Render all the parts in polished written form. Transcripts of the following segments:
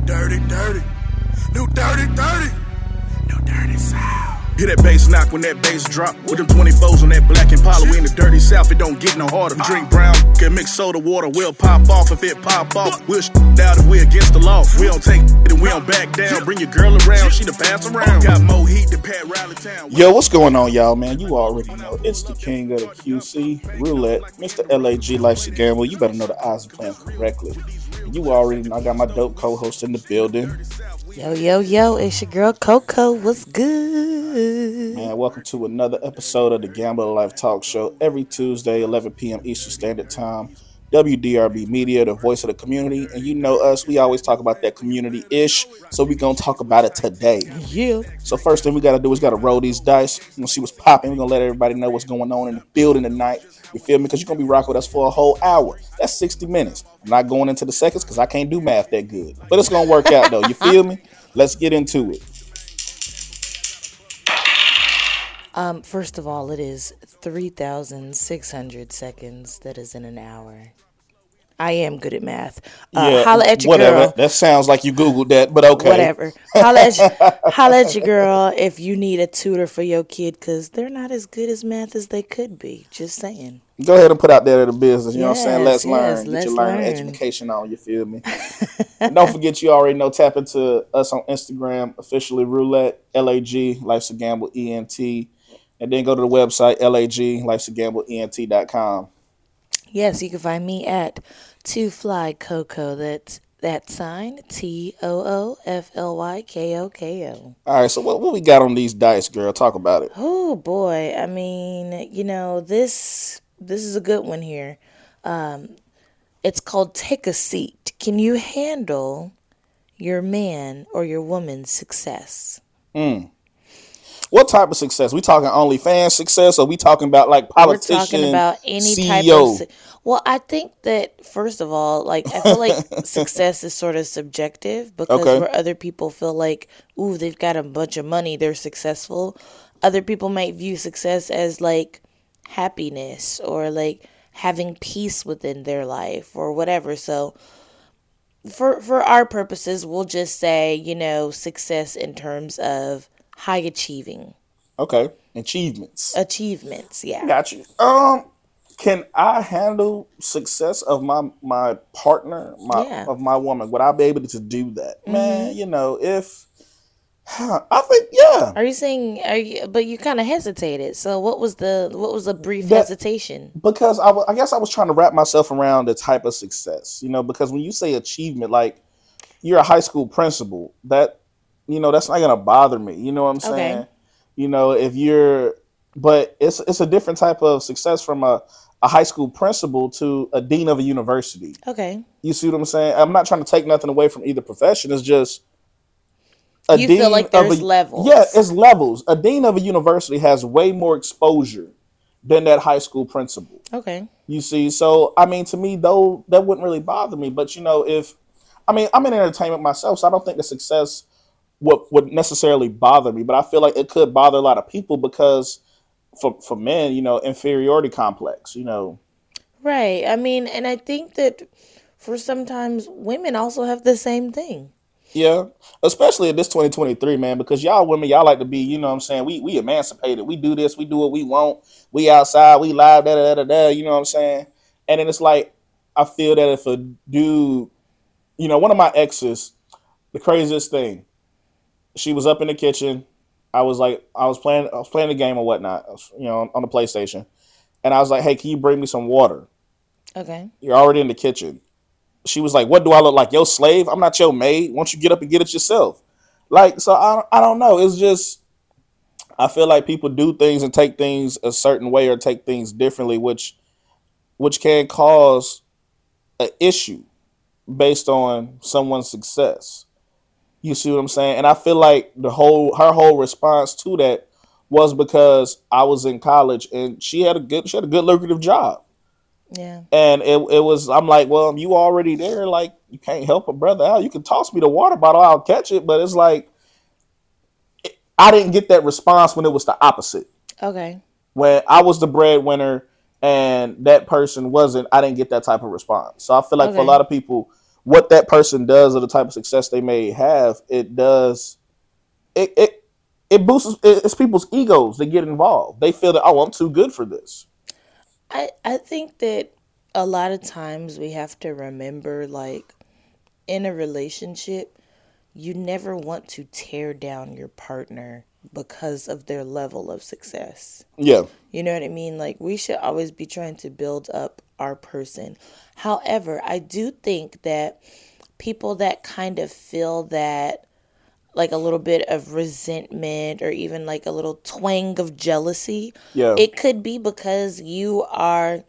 New dirty, dirty. New dirty, dirty. New dirty sound. Hear that bass knock when that bass drop. With them 24s on that black and Impala, we in the dirty south, it don't get no harder. Drink brown, can mix soda water, we'll pop off if it pop off. We'll out if we against the law. We don't take it and we don't back down. Bring your girl around, she to pass around. Got more heat than Pat Riley Town. Yo, what's going on, y'all, man? You already know. It's the king of the QC, Roulette, Mr. LAG, Life's a Gamble. You better know the odds are playing correctly. You already know I got my dope co-host in the building. Yo, yo, yo, it's your girl Coco. What's good? Man, welcome to another episode of the Gamble Life Talk Show. Every Tuesday, 11 p.m. Eastern Standard Time. WDRB Media, the voice of the community. And you know us, we always talk about that community-ish, so we're going to talk about it today. Yeah. So first thing we got to do is got to roll these dice. We're going to see what's popping. We're going to let everybody know what's going on in the building tonight. You feel me? Because you're going to be rocking with us for a whole hour. That's 60 minutes. I'm not going into the seconds because I can't do math that good. But it's going to work out, though. You feel me? Let's get into it. First of all, it is 3,600 seconds that is in an hour. I am good at math. Yeah, holla at your whatever. Girl. That sounds like you Googled that, but okay. Whatever. Holla at your girl if you need a tutor for your kid because they're not as good as math as they could be. Just saying. Go ahead and put out there to the business. You know what I'm saying? Let's learn. Get your learning education on. You feel me? And don't forget, you already know, tap into us on Instagram, officially Roulette, LAG, Life's a Gamble, ENT. And then go to the website, LAG, Life's a Gamble, ENT.com. Yes, you can find me at To Fly Coco. That's that sign, TOOFLYKOKO. All right, so what we got on these dice, girl? Talk about it. Oh, boy. I mean, you know, this is a good one here. It's called Take a Seat. Can you handle your man or your woman's success? What type of success? We talking OnlyFans success, or we talking about like politician? We're talking about any CEO. Type of. Well, I think that first of all, like I feel like success is sort of subjective because where other people feel like, ooh, they've got a bunch of money, they're successful. Other people might view success as like happiness or like having peace within their life or whatever. So, for our purposes, we'll just say, you know, success in terms of high achieving. Okay. Achievements. Yeah. Got you. Can I handle success of my partner, of my woman? Would I be able to do that? Mm-hmm. Man, you know, I think, yeah. But you kind of hesitated. So what was the brief hesitation? Because I guess I was trying to wrap myself around the type of success, you know, because when you say achievement, like you're a high school principal, you know, that's not going to bother me. You know what I'm saying? Okay. You know, but it's a different type of success from a high school principal to a dean of a university. Okay. You see what I'm saying? I'm not trying to take nothing away from either profession. It's just a dean. You feel like there's levels. Yeah, it's levels. A dean of a university has way more exposure than that high school principal. Okay. You see? So, I mean, to me, though, that wouldn't really bother me. But, you know, I'm in entertainment myself, so I don't think the success what would necessarily bother me, but I feel like it could bother a lot of people because for men, you know, inferiority complex, you know. Right. I mean, and I think that for sometimes women also have the same thing. Yeah. Especially in this 2023, man, because y'all women, y'all like to be, you know what I'm saying? We emancipated. We do this. We do what we want. We outside. We live. Da, da, da, da, you know what I'm saying? And then it's like, I feel that if a dude, you know, one of my exes, the craziest thing, she was up in the kitchen. I was playing the game or whatnot, you know, on the PlayStation. And I was like, hey, can you bring me some water? Okay. You're already in the kitchen. She was like, what do I look like? Your slave? I'm not your maid. Won't you get up and get it yourself? Like, so I don't know. It's just, I feel like people do things and take things a certain way or take things differently, which can cause an issue based on someone's success. You see what I'm saying? And I feel like her whole response to that was because I was in college and she had a good lucrative job. Yeah. And it was, I'm like, well, you already there. Like, you can't help a brother out. You can toss me the water bottle. I'll catch it. But it's like, I didn't get that response when it was the opposite. Okay. When I was the breadwinner and that person wasn't, I didn't get that type of response. So I feel like for a lot of people, what that person does or the type of success they may have, it does, it boosts, it's people's egos that get involved. They feel that, oh, I'm too good for this. I think that a lot of times we have to remember, like, in a relationship, you never want to tear down your partner because of their level of success. Yeah. You know what I mean? Like, we should always be trying to build up our person. However, I do think that people that kind of feel that, like, a little bit of resentment or even like a little twang of jealousy, yeah, it could be because you are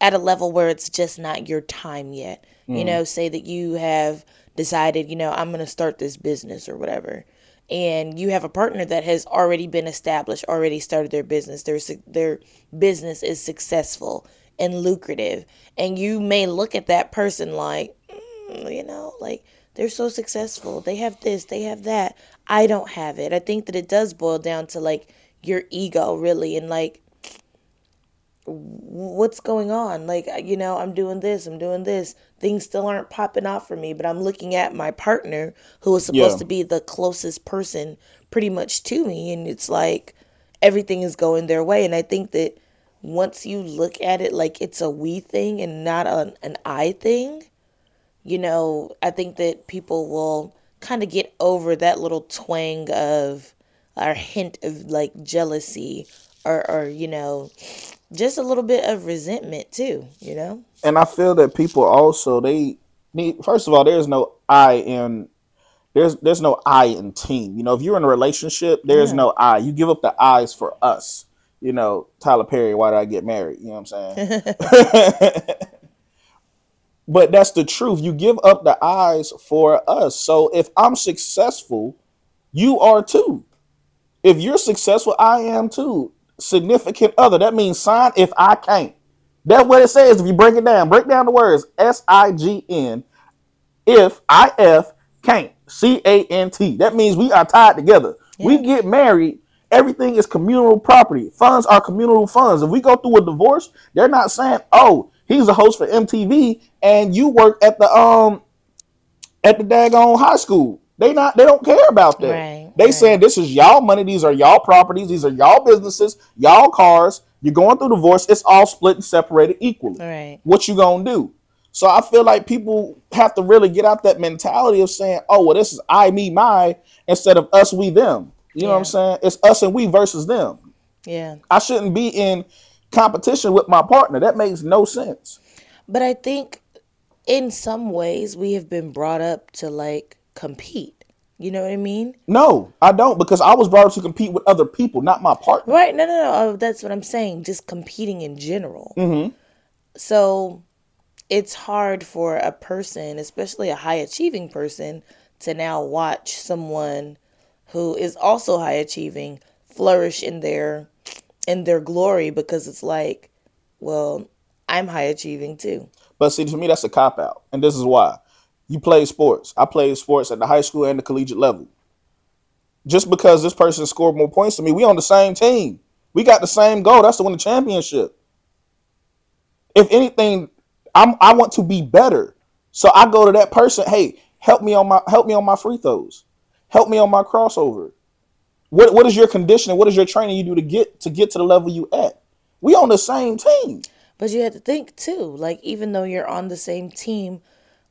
at a level where it's just not your time yet. Mm. You know, say that you have decided, you know, I'm going to start this business or whatever. And you have a partner that has already been established, already started their business. Their business is successful and lucrative. And you may look at that person like, you know, like, they're so successful. They have this, they have that. I don't have it. I think that it does boil down to, like, your ego, really. And, like, what's going on? Like, you know, I'm doing this. Things still aren't popping off for me, but I'm looking at my partner who is supposed to be the closest person pretty much to me. And it's like everything is going their way. And I think that once you look at it like it's a we thing and not an I thing, you know, I think that people will kind of get over that little twang of or hint of, like, jealousy or you know, just a little bit of resentment too, you know? And I feel that people also, they need, first of all, there's no I in, there's no I in team. You know, if you're in a relationship, there's no I. You give up the I's for us. You know, Tyler Perry, why did I get married? You know what I'm saying? But that's the truth. You give up the I's for us. So if I'm successful, you are too. If you're successful, I am too. Significant other, that means sign if I can't. That's what it says. If you break down the words SIGN, if IF can't, CANT. That means we are tied together. Yeah. We get married, everything is communal property. Funds are communal funds. If we go through a divorce, they're not saying, oh, he's a host for MTV and you work at the daggone high school. They don't care about that. Right, they saying this is y'all money. These are y'all properties. These are y'all businesses, y'all cars. You're going through divorce. It's all split and separated equally. Right. What you going to do? So I feel like people have to really get out that mentality of saying, oh, well, this is I, me, my, instead of us, we, them. You know what I'm saying? It's us and we versus them. Yeah. I shouldn't be in competition with my partner. That makes no sense. But I think in some ways we have been brought up to, like, compete. You know what I mean? No, I don't, because I was brought up to compete with other people, not my partner. Right. No. Oh, that's what I'm saying. Just competing in general. Mm-hmm. So it's hard for a person, especially a high achieving person, to now watch someone who is also high achieving flourish in their glory, because it's like, well, I'm high achieving too. But see, to me, that's a cop out. And this is why. You play sports. I played sports at the high school and the collegiate level. Just because this person scored more points than me, we on the same team. We got the same goal. That's to win the championship. If anything, I want to be better. So I go to that person, hey, help me on my free throws. Help me on my crossover. What is your conditioning? What is your training you do to get to the level you at? We on the same team. But you have to think too, like, even though you're on the same team,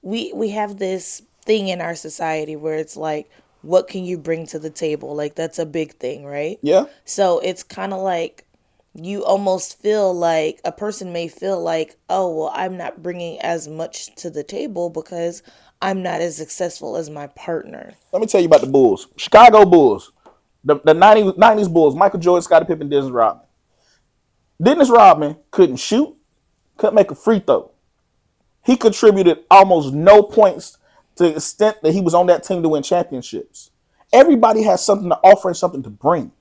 we have this thing in our society where it's like, what can you bring to the table? Like, that's a big thing, right? Yeah. So it's kind of like you almost feel like a person may feel like, oh, well, I'm not bringing as much to the table because I'm not as successful as my partner. Let me tell you about the Bulls. Chicago Bulls. The 90s Bulls. Michael Jordan, Scottie Pippen, Dennis Rodman. Dennis Rodman couldn't shoot, couldn't make a free throw. He contributed almost no points to the extent that he was on that team to win championships. Everybody has something to offer and something to bring.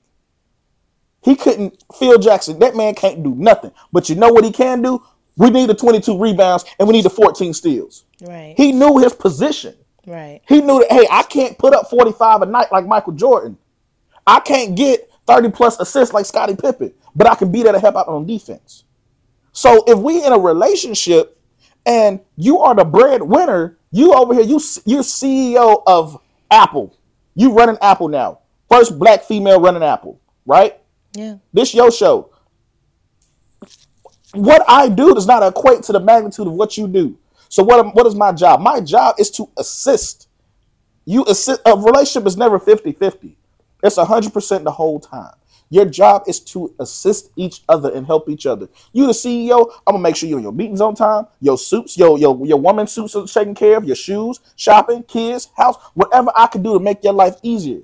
He couldn't, Phil Jackson, that man can't do nothing. But you know what he can do? We need the 22 rebounds and we need the 14 steals. Right. He knew his position. Right. He knew that, hey, I can't put up 45 a night like Michael Jordan. I can't get 30 plus assists like Scottie Pippen, but I can be there to help out on defense. So if we in a relationship, and you are the breadwinner, You over here, you're CEO of Apple. You running Apple now. First black female running Apple, right? Yeah. This your show. What I do does not equate to the magnitude of what you do. So what is my job? My job is to assist. You assist. A relationship is never 50-50. It's 100% the whole time. Your job is to assist each other and help each other. You the CEO, I'm going to make sure you're in your meetings on time, your suits, your woman's suits are taken care of, your shoes, shopping, kids, house, whatever I can do to make your life easier.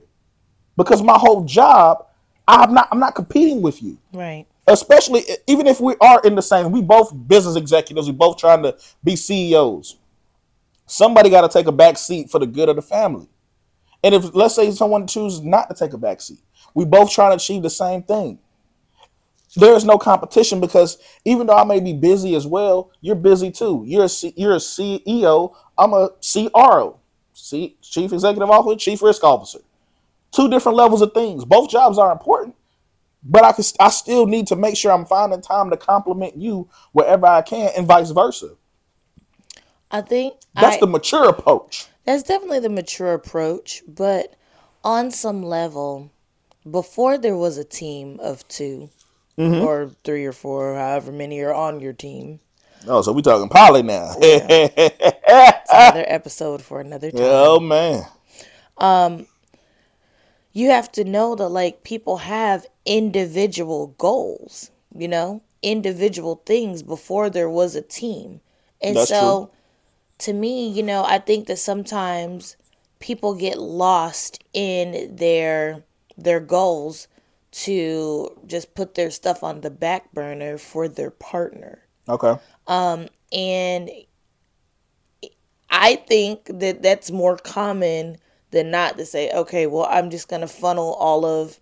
Because my whole job, I'm not competing with you. Right. Especially, even if we are in the same, we both business executives, we both trying to be CEOs. Somebody got to take a back seat for the good of the family. And if, let's say, someone chooses not to take a back seat, we both trying to achieve the same thing. There is no competition because even though I may be busy as well, you're busy too. You're a CEO. I'm a CRO, Chief Executive Officer, Chief Risk Officer. Two different levels of things. Both jobs are important, but I still need to make sure I'm finding time to compliment you wherever I can and vice versa. I think that's the mature approach. That's definitely the mature approach, but on some level, before there was a team of two or three or four, or however many are on your team. Oh, so we're talking poly now. Yeah. It's another episode for another time. Oh, man. You have to know that, like, people have individual goals, you know, individual things before there was a team. And that's so true. To me, you know, I think that sometimes people get lost in their goals to just put their stuff on the back burner for their partner. Okay. And I think that that's more common than not to say, okay, well, I'm just going to funnel all of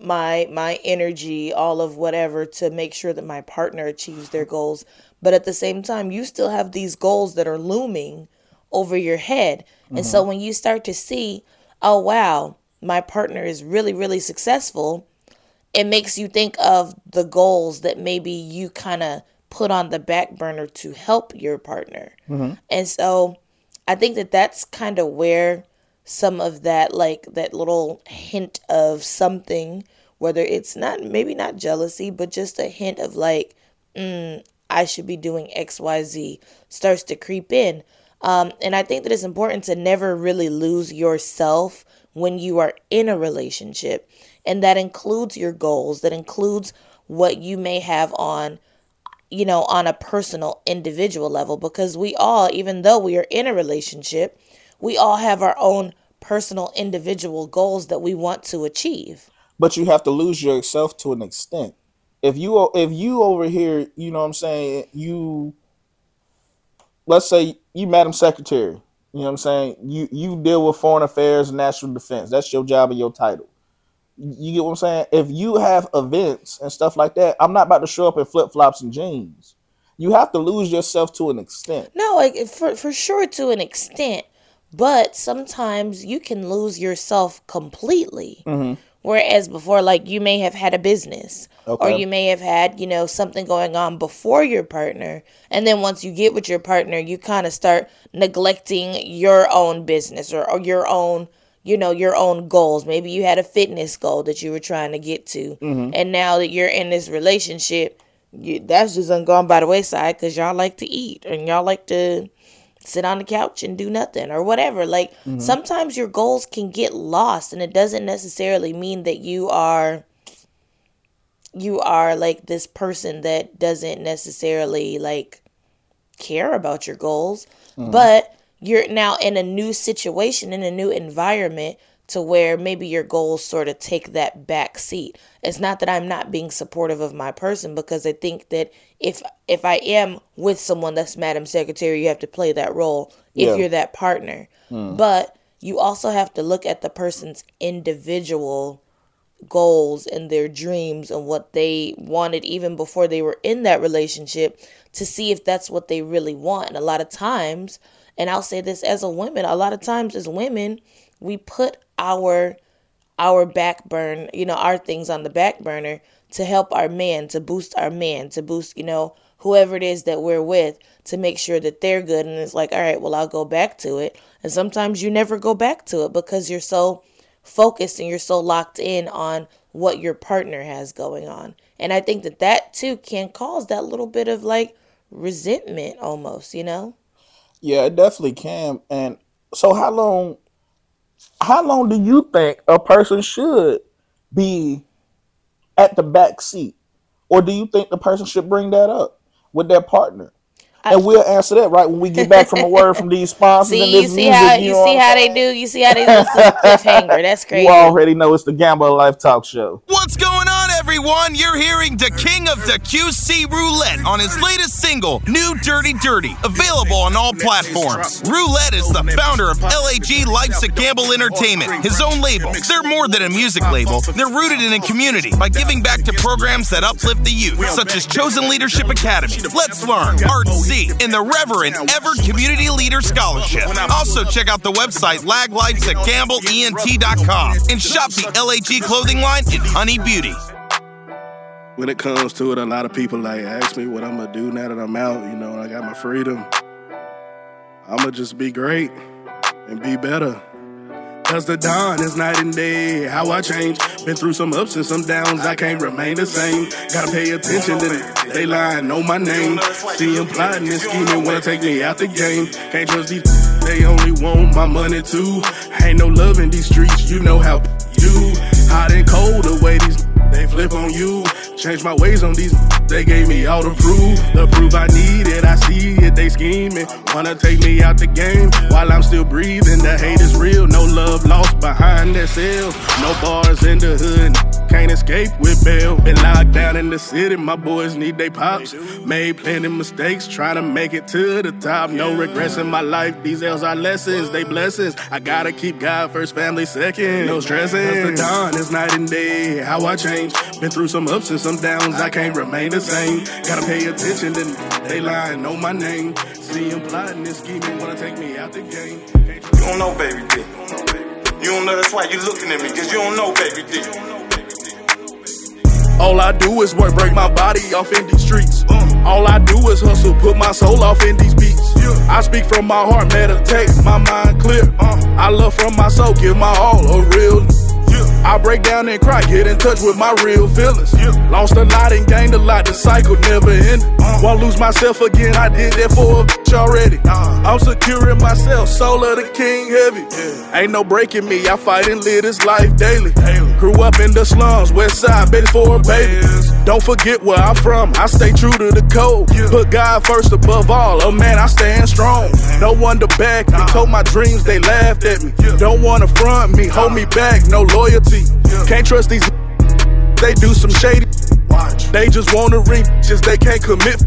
my energy, all of whatever to make sure that my partner achieves their goals. But at the same time, you still have these goals that are looming over your head. Mm-hmm. And so when you start to see, oh, wow, my partner is really, really successful, it makes you think of the goals that maybe you kind of put on the back burner to help your partner. Mm-hmm. And so I think that that's kind of where some of that, like that little hint of something, whether it's not, maybe not jealousy, but just a hint of like, I should be doing X, Y, Z starts to creep in. And I think that it's important to never really lose yourself when you are in a relationship. And that includes your goals. That includes what you may have on, you know, on a personal individual level, because we all, even though we are in a relationship, we all have our own personal individual goals that we want to achieve. But you have to lose yourself to an extent. If you over here, you know what I'm saying, you, let's say you Madam Secretary, you know what I'm saying? You deal with foreign affairs and national defense. That's your job and your title. You get what I'm saying? If you have events and stuff like that, I'm not about to show up in flip-flops and jeans. You have to lose yourself to an extent. No, like for sure to an extent. But sometimes you can lose yourself completely. Mm-hmm. Whereas before, like you may have had a business or you may have had, you know, something going on before your partner. And then once you get with your partner, you kind of start neglecting your own business or your own, you know, your own goals. Maybe you had a fitness goal that you were trying to get to. Mm-hmm. And now that you're in this relationship, that's just gone by the wayside because y'all like to eat and y'all like to sit on the couch and do nothing or whatever. Like sometimes your goals can get lost, and it doesn't necessarily mean that you are like this person that doesn't necessarily like care about your goals, but you're now in a new situation, in a new environment to where maybe your goals sort of take that back seat. It's not that I'm not being supportive of my person, because I think that if I am with someone that's Madam Secretary, you have to play that role if you're that partner. But you also have to look at the person's individual goals and their dreams and what they wanted even before they were in that relationship to see if that's what they really want. And a lot of times, and I'll say this as a woman, a lot of times as women, we put our back burn, you know, our things on the back burner to help our man, to boost, you know, whoever it is that we're with to make sure that they're good. And it's like, all right, well, I'll go back to it. And sometimes you never go back to it because you're so focused and you're so locked in on what your partner has going on. And I think that that too can cause that little bit of like resentment almost, you know? Yeah, it definitely can. And so how long do you think a person should be at the back seat? Or do you think the person should bring that up with their partner? And we'll answer that right when we get back from a word from these sponsors. You see how they do some cliffhanger. That's crazy. You already know it's the Gamble Life Talk Show. What's going on, everyone? You're hearing the King of the QC Roulette on his latest single, New Dirty Dirty, available on all platforms. Roulette is the founder of LAG Likes to Gamble Entertainment, his own label. They're more than a music label. They're rooted in a community by giving back to programs that uplift the youth, such as Chosen Leadership Academy, Let's Learn, Arts, and the Reverend Everett Community Leader Scholarship. Also, check out the website LAG Lights at GambleENT.com and shop the LAG clothing line in Honey Beauty. When it comes to it, a lot of people like ask me what I'm gonna do now that I'm out. You know, I got my freedom. I'm gonna just be great and be better. Cause the dawn is night and day, how I change. Been through some ups and some downs, I can't remain the same. Gotta pay attention to them, they lying, know my name. See them plotting and scheming, wanna take me out the game. Can't trust these, they only want my money too. Ain't no love in these streets, you know how do. Hot and cold away, these they flip on you. Change my ways on these, they gave me all the proof I needed. I see it, they scheming, wanna take me out the game while I'm still breathing. The hate is real, no love lost behind that cell. No bars in the hood, can't escape with bail. Been locked down in the city, my boys need they pops. Made plenty mistakes, trying to make it to the top. No regrets in my life, these L's are lessons, they blessings. I gotta keep God first, family second, no stressing. Cause the dawn is night and day, how I change. Been through some ups and some downs, I can't remain the same. Gotta pay attention to them, they lying, know my name. See them plotting and scheming, wanna take me out the game. You don't know, baby D. You don't know, that's why you looking at me, cause you don't know, baby D. All I do is work, break my body off in these streets. All I do is hustle, put my soul off in these beats. I speak from my heart, meditate, my mind clear. I love from my soul, give my all, a real. I break down and cry, get in touch with my real feelings. Lost a lot and gained a lot, the cycle never ended. Won't lose myself again, I did that for a bitch already. I'm securing myself, soul of the king heavy. Ain't no breaking me, I fight and live this life daily. Grew up in the slums, west side, baby for a baby. Don't forget where I'm from, I stay true to the code. Put God first above all, oh man, I stand strong. No wonder back, they told my dreams, they laughed at me. Don't wanna front me, hold me back, no loyalty. Can't trust these, they do some shady. They just wanna ring, just they can't commit.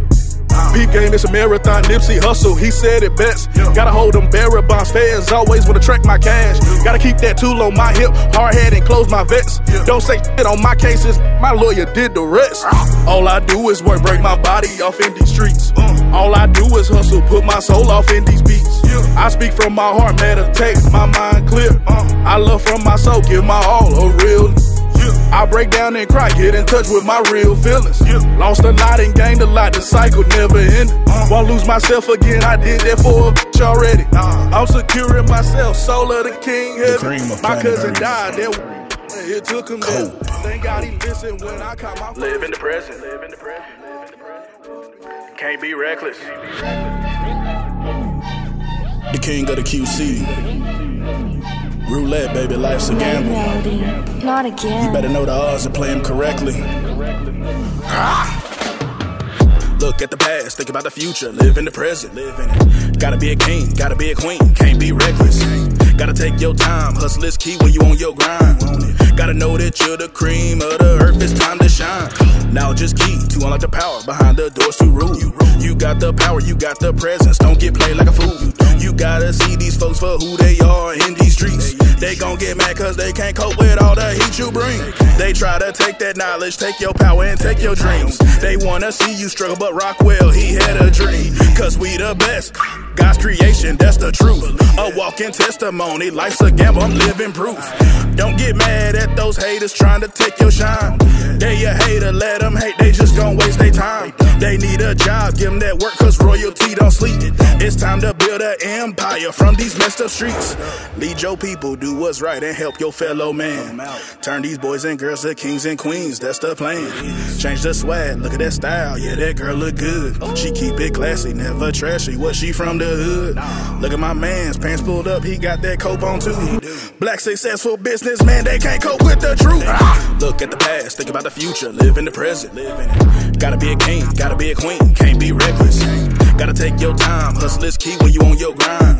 Peep game is a marathon, Nipsey Hussle, he said it best. Gotta hold them bearer bonds, feds always wanna track my cash. Gotta keep that tool on my hip, hard head and close my vest. Don't say shit on my cases, my lawyer did the rest. All I do is work, break my body off in these streets. All I do is hustle, put my soul off in these beats. I speak from my heart, meditate, my mind clear. I love from my soul, give my all, a real. I break down and cry, get in touch with my real feelings. Lost a lot and gained a lot, the cycle never ended. Won't lose myself again, I did that for a bitch already. I'm securing myself, soul of the king heaven. My cousin died, it took him there. Thank God he listened when I caught my phone. Live in the present. Can't be reckless. The king of the QC. Roulette, baby, life's a gamble. Not again. You better know the odds and play them correctly. Look at the past, think about the future, live in the present. Live in it. Gotta be a king, gotta be a queen, can't be reckless. Gotta take your time, hustle is key when you on your grind. Gotta know that you're the cream of the earth, it's time to shine. Knowledge is key to unlock the power behind the doors to rule. You got the power, you got the presence, don't get played like a fool. You gotta see these folks for who they are in these streets. They gon' get mad cause they can't cope with all the heat you bring. They try to take that knowledge, take your power and take your dreams. They wanna see you struggle, but Rockwell, he had a dream. Cause we the best, God's creation, that's the truth. A walking testimony, life's a gamble, I'm living proof. Don't get mad at those haters trying to take your shine. They a hater, let them hate, they just gon' waste their time. They need a job, give them that work cause royalty don't sleep. It's time to build an empire from these messed up streets. Lead your people, do what's right and help your fellow man. Turn these boys and girls to kings and queens, that's the plan. Change the swag, look at that style, yeah that girl look good. She keep it classy, never trashy, what she from the hood. Look at my man's pants pulled up, he got that cope on too. Black successful businessman, they can't cope with the truth. Look at the past, think about the future, live in the present. Gotta be a king, gotta be a queen, can't be reckless. Gotta take your time, hustle is key when you on your grind.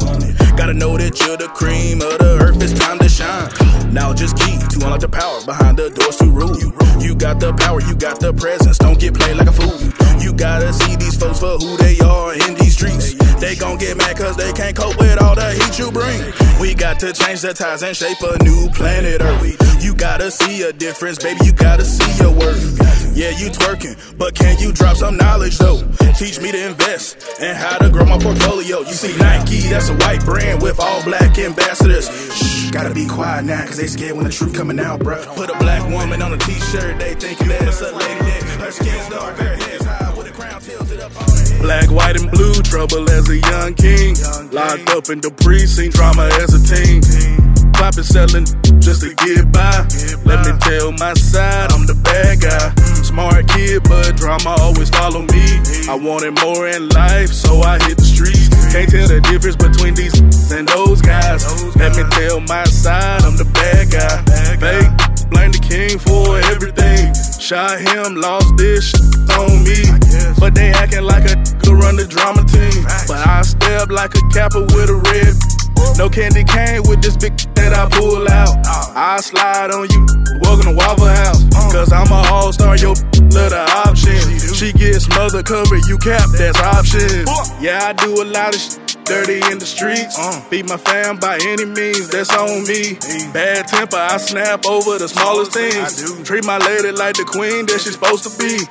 Gotta know that you're the cream of the earth, it's time to shine. Now just key to unlock the power behind the doors to rule. You got the power, you got the presence, don't get played like a fool. You gotta see these folks for who they are in these streets. They gon' get mad cause they can't cope with all the heat you bring. We got to change the tides and shape a new planet Earth. You gotta see a difference, baby, you gotta see your worth. Yeah, you twerking, but can you drop some knowledge though? Teach me to invest and how to grow my portfolio. You see Nike, that's a white brand with all black ambassadors. Shh, gotta be quiet now cause they scared when the truth coming out, bruh. Put a black woman on a t-shirt, they thinking that it's a lady that her skin's dark, her hair's high with a crown tilted up on her head. Black, white, and blue, trouble as a young king. Locked up in the precinct, drama as a teen. Poppin' sellin' just to get by. Let me tell my side, I'm the bad guy. Smart kid, but drama always follow me. I wanted more in life, so I hit the streets. Can't tell the difference between these and those guys. Let me tell my side, I'm the bad guy. Fake, blame the king for everything. Shot him, lost this shit on me. But they acting like a to run the drama team. But I step like a capper with a red. No candy cane with this big that I pull out. I slide on you, welcome to Waffle House. Cause I'm a all-star, your love the option. She gets mother covered, you cap, that's options. Yeah, I do a lot of dirty in the streets. Feed my fam by any means, that's on me. Bad temper, I snap over the smallest things. Treat my lady like the queen that she's supposed to be.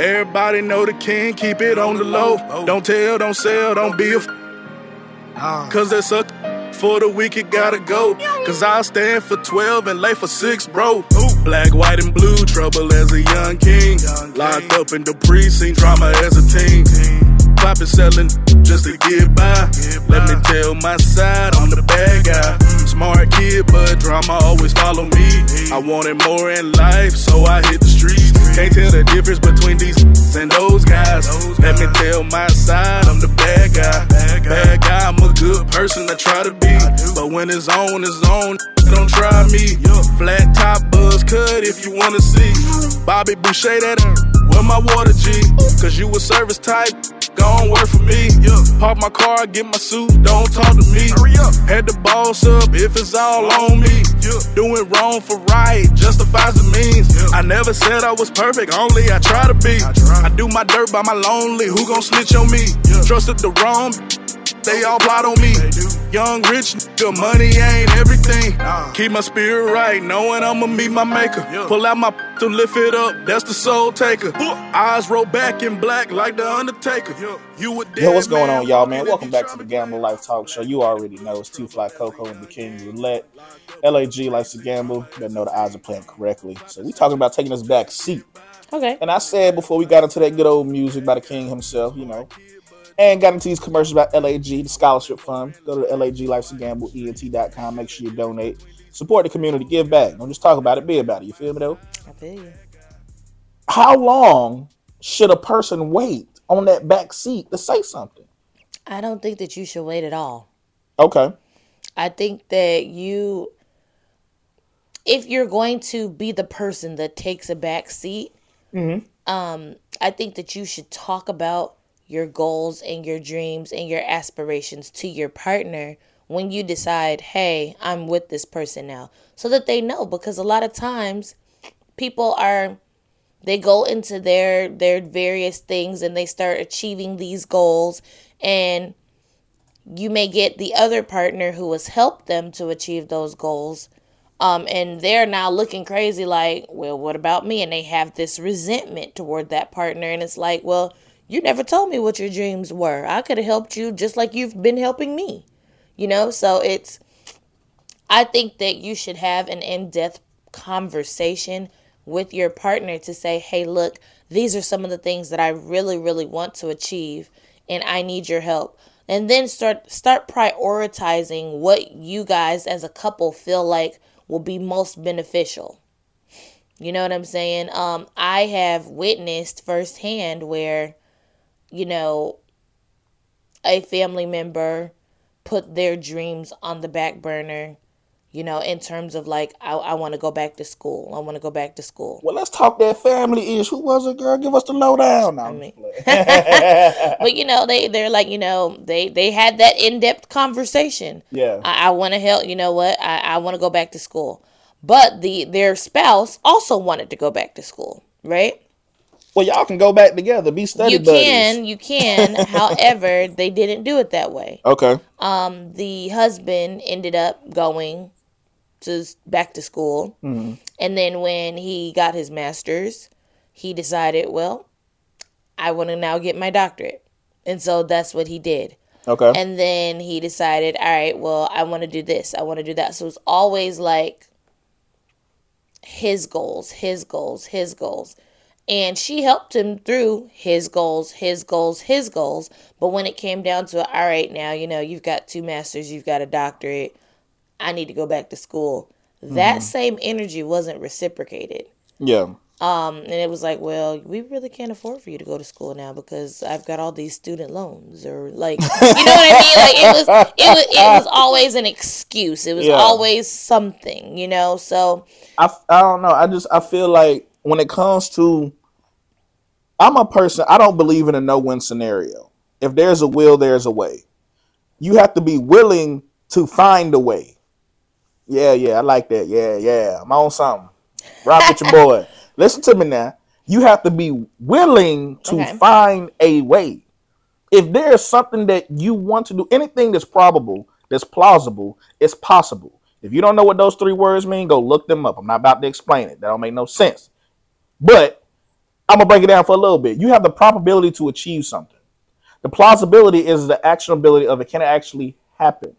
Everybody know the king, keep it on the low. Don't tell, don't sell, don't be a cause that's a for the week, it gotta go. Cause I stand for 12 and lay for 6, bro. Black, white, and blue, trouble as a young king. Locked up in the precinct, drama as a teen. Poppin' sellin' just to get by. Let me tell my side, I'm the bad guy. Smart kid, but drama always follow me. I wanted more in life, so I hit the streets. Can't tell the difference between these and those guys. Let me tell my side, I'm the bad guy. Bad guy, I'm a good person, I try to be. But when it's on, don't try me. Flat top, buzz cut if you wanna see. Bobby Boucher, that well, my water G. Cause you a service type, don't work for me. Park my car, get my suit, don't talk to me. Had the boss up if it's all on me. Doing wrong for right, justifies the means. I never said I was perfect, only I try to be. I do my dirt by my lonely, who gon' snitch on me? Trusted the wrong, they all plot on me. Young, rich, the money ain't everything. Keep my spirit right, knowing I'ma meet my maker. Pull out my to lift it up, that's the soul taker. Eyes roll back in black like the Undertaker. Yo, what's going on, y'all, man? Welcome back to the Gamble Life Talk Show. You already know it's Two Fly Coco and the King Roulette. LAG likes to gamble, but know the odds are playing correctly. So we talking about taking this back seat. Okay. And I said before we got into that good old music by the king himself, you know, and got into these commercials about LAG, the scholarship fund. Go to LAG Life's GambleENT.com. Make sure you donate. Support the community. Give back. Don't just talk about it. Be about it. You feel me, though? I feel you. How long should a person wait on that back seat to say something? I don't think that you should wait at all. Okay. I think that you, if you're going to be the person that takes a back seat, I think that you should talk about your goals and your dreams and your aspirations to your partner when you decide, hey, I'm with this person now, so that they know. Because a lot of times people are, they go into their various things and they start achieving these goals, and you may get the other partner who has helped them to achieve those goals. And they're now looking crazy like, well, what about me? And they have this resentment toward that partner. And it's like, well, you never told me what your dreams were. I could have helped you just like you've been helping me, you know? So it's, I think that you should have an in-depth conversation with your partner to say, hey, look, these are some of the things that I really, really want to achieve, and I need your help. And then start prioritizing what you guys as a couple feel like will be most beneficial. You know what I'm saying? I have witnessed firsthand where, you know, a family member put their dreams on the back burner, you know, in terms of like, I want to go back to school. I want to go back to school. Well, let's talk that family-ish. Who was it, girl? Give us the lowdown. No, I mean, but, you know, they're like, you know, they had that in-depth conversation. Yeah. I want to help. You know what? I want to go back to school. But their spouse also wanted to go back to school, right? Well, y'all can go back together, be study buddies. You can. However, they didn't do it that way. Okay. The husband ended up going to back to school, mm-hmm. and then when he got his master's, he decided, well, I want to now get my doctorate, and so that's what he did. Okay. And then he decided, all right, well, I want to do this, I want to do that. So it's always like, his goals. And she helped him through his goals. But when it came down to, all right, now, you know, you've got two masters, you've got a doctorate, I need to go back to school. That mm-hmm. same energy wasn't reciprocated. Yeah. And it was like, well, we really can't afford for you to go to school now because I've got all these student loans, or like, you know what I mean? Like it was always an excuse. It was always something, you know? So I don't know. I feel like when it comes to, I'm a person, I don't believe in a no-win scenario. If there's a will, there's a way. You have to be willing to find a way. Yeah. I like that. Yeah. I'm on something. Rock with your boy. Listen to me now. You have to be willing to find a way. If there is something that you want to do, anything that's probable, that's plausible, it's possible. If you don't know what those three words mean, go look them up. I'm not about to explain it. That don't make no sense. But I'm going to break it down for a little bit. You have the probability to achieve something. The plausibility is the actionability of it. Can it actually happen?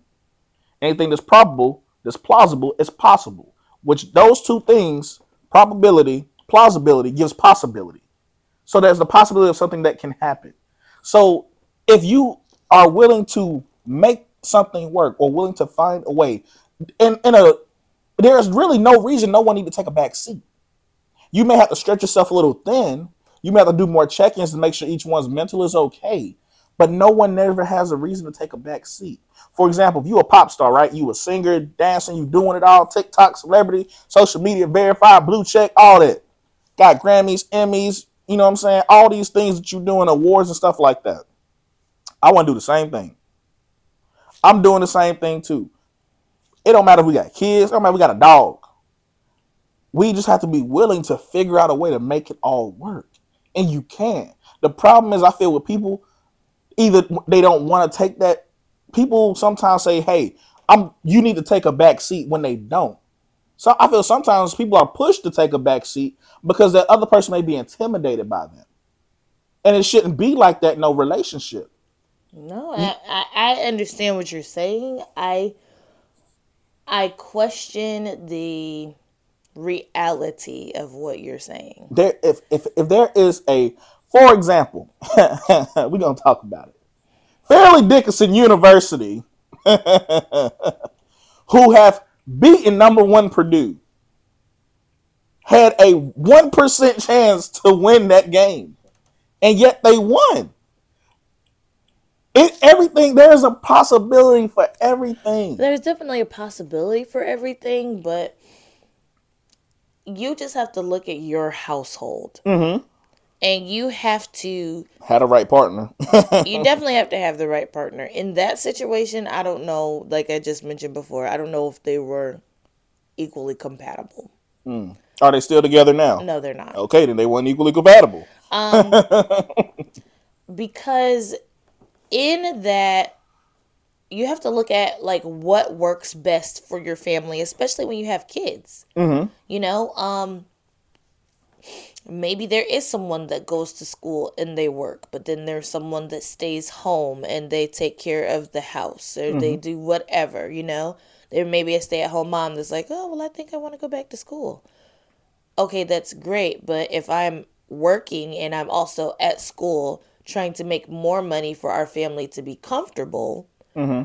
Anything that's probable, that's plausible, is possible. Which those two things, probability, plausibility, gives possibility. So there's the possibility of something that can happen. So if you are willing to make something work or willing to find a way, there's really no reason no one need to take a back seat. You may have to stretch yourself a little thin. You may have to do more check-ins to make sure each one's mental is okay. But no one never has a reason to take a back seat. For example, if you a pop star, right? You a singer, dancing, you doing it all, TikTok, celebrity, social media, verified, blue check, all that. Got Grammys, Emmys, you know what I'm saying? All these things that you're doing, awards and stuff like that. I want to do the same thing. I'm doing the same thing too. It don't matter if we got kids. It don't matter if we got a dog. We just have to be willing to figure out a way to make it all work. And you can. The problem is, I feel with people, either they don't want to take that. People sometimes say, hey, you need to take a back seat when they don't. So I feel sometimes people are pushed to take a back seat because that other person may be intimidated by them. And it shouldn't be like that in no relationship. No, I understand what you're saying. I question the reality of what you're saying. There, if there is a, for example, we're going to talk about it. Fairleigh Dickinson University, who have beaten #1 Purdue, had a 1% chance to win that game, and yet they won. There's a possibility for everything. There's definitely a possibility for everything, but you just have to look at your household. Mm-hmm. And you have to have the right partner. You definitely have to have the right partner. In that situation, I don't know, like I just mentioned before, I don't know if they were equally compatible. Mm. Are they still together now? No, they're not. Okay, then they weren't equally compatible. Because in that you have to look at, like, what works best for your family, especially when you have kids. Mm-hmm. You know, maybe there is someone that goes to school and they work, but then there's someone that stays home and they take care of the house, or mm-hmm. they do whatever, you know. There may be a stay-at-home mom that's like, oh, well, I think I want to go back to school. Okay, that's great, but if I'm working and I'm also at school trying to make more money for our family to be comfortable... Mm-hmm.